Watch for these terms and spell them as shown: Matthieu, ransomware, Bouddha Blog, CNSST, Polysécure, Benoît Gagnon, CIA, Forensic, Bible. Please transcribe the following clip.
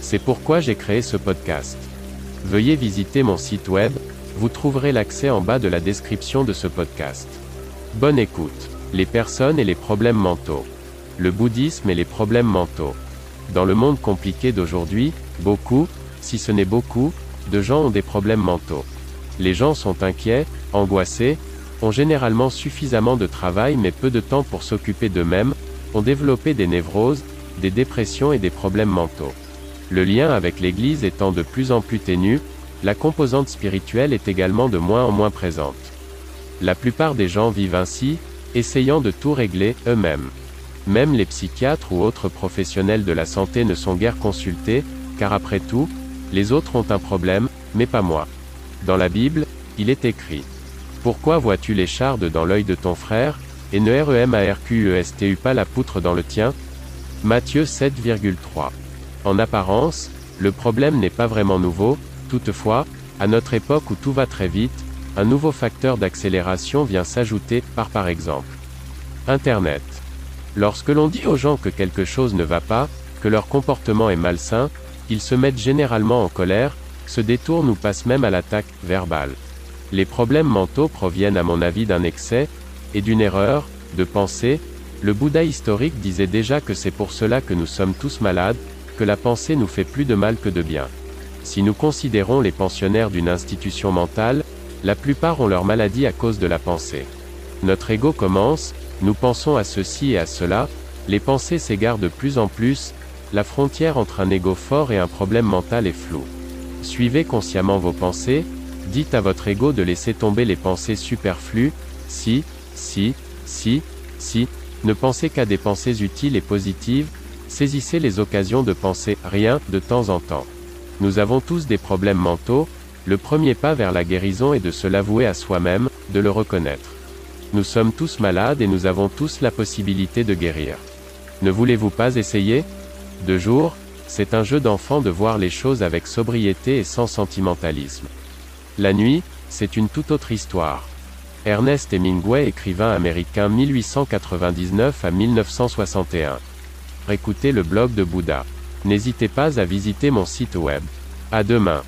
C'est pourquoi j'ai créé ce podcast. Veuillez visiter mon site web, vous trouverez l'accès en bas de la description de ce podcast. Bonne écoute. Les personnes et les problèmes mentaux. Le bouddhisme et les problèmes mentaux. Dans le monde compliqué d'aujourd'hui, beaucoup, si ce n'est beaucoup, de gens ont des problèmes mentaux. Les gens sont inquiets, angoissés, ont généralement suffisamment de travail mais peu de temps pour s'occuper d'eux-mêmes, ont développé des névroses, des dépressions et des problèmes mentaux. Le lien avec l'Église étant de plus en plus ténu, la composante spirituelle est également de moins en moins présente. La plupart des gens vivent ainsi, essayant de tout régler eux-mêmes. Même les psychiatres ou autres professionnels de la santé ne sont guère consultés, car après tout, les autres ont un problème, mais pas moi. Dans la Bible, il est écrit « Pourquoi vois-tu l'écharde dans l'œil de ton frère, et ne remarques-tu pas la poutre dans le tien ?» Matthieu 7,3. En apparence, le problème n'est pas vraiment nouveau, toutefois, à notre époque où tout va très vite, un nouveau facteur d'accélération vient s'ajouter, par exemple Internet. Lorsque l'on dit aux gens que quelque chose ne va pas, que leur comportement est malsain, ils se mettent généralement en colère, se détournent ou passent même à l'attaque verbale. Les problèmes mentaux proviennent à mon avis d'un excès, et d'une erreur, de pensée. Le Bouddha historique disait déjà que c'est pour cela que nous sommes tous malades, que la pensée nous fait plus de mal que de bien. Si nous considérons les pensionnaires d'une institution mentale, la plupart ont leur maladie à cause de la pensée. Notre ego commence, nous pensons à ceci et à cela, les pensées s'égarent de plus en plus, la frontière entre un ego fort et un problème mental est floue. Suivez consciemment vos pensées, dites à votre ego de laisser tomber les pensées superflues, si, ne pensez qu'à des pensées utiles et positives, saisissez les occasions de penser rien de temps en temps. Nous avons tous des problèmes mentaux, le premier pas vers la guérison est de se l'avouer à soi-même, de le reconnaître. Nous sommes tous malades et nous avons tous la possibilité de guérir. Ne voulez-vous pas essayer? De jour, c'est un jeu d'enfant de voir les choses avec sobriété et sans sentimentalisme. La nuit, c'est une toute autre histoire. Ernest Hemingway, écrivain américain 1899 à 1961. Écoutez le blog de Bouddha. N'hésitez pas à visiter mon site web. À demain.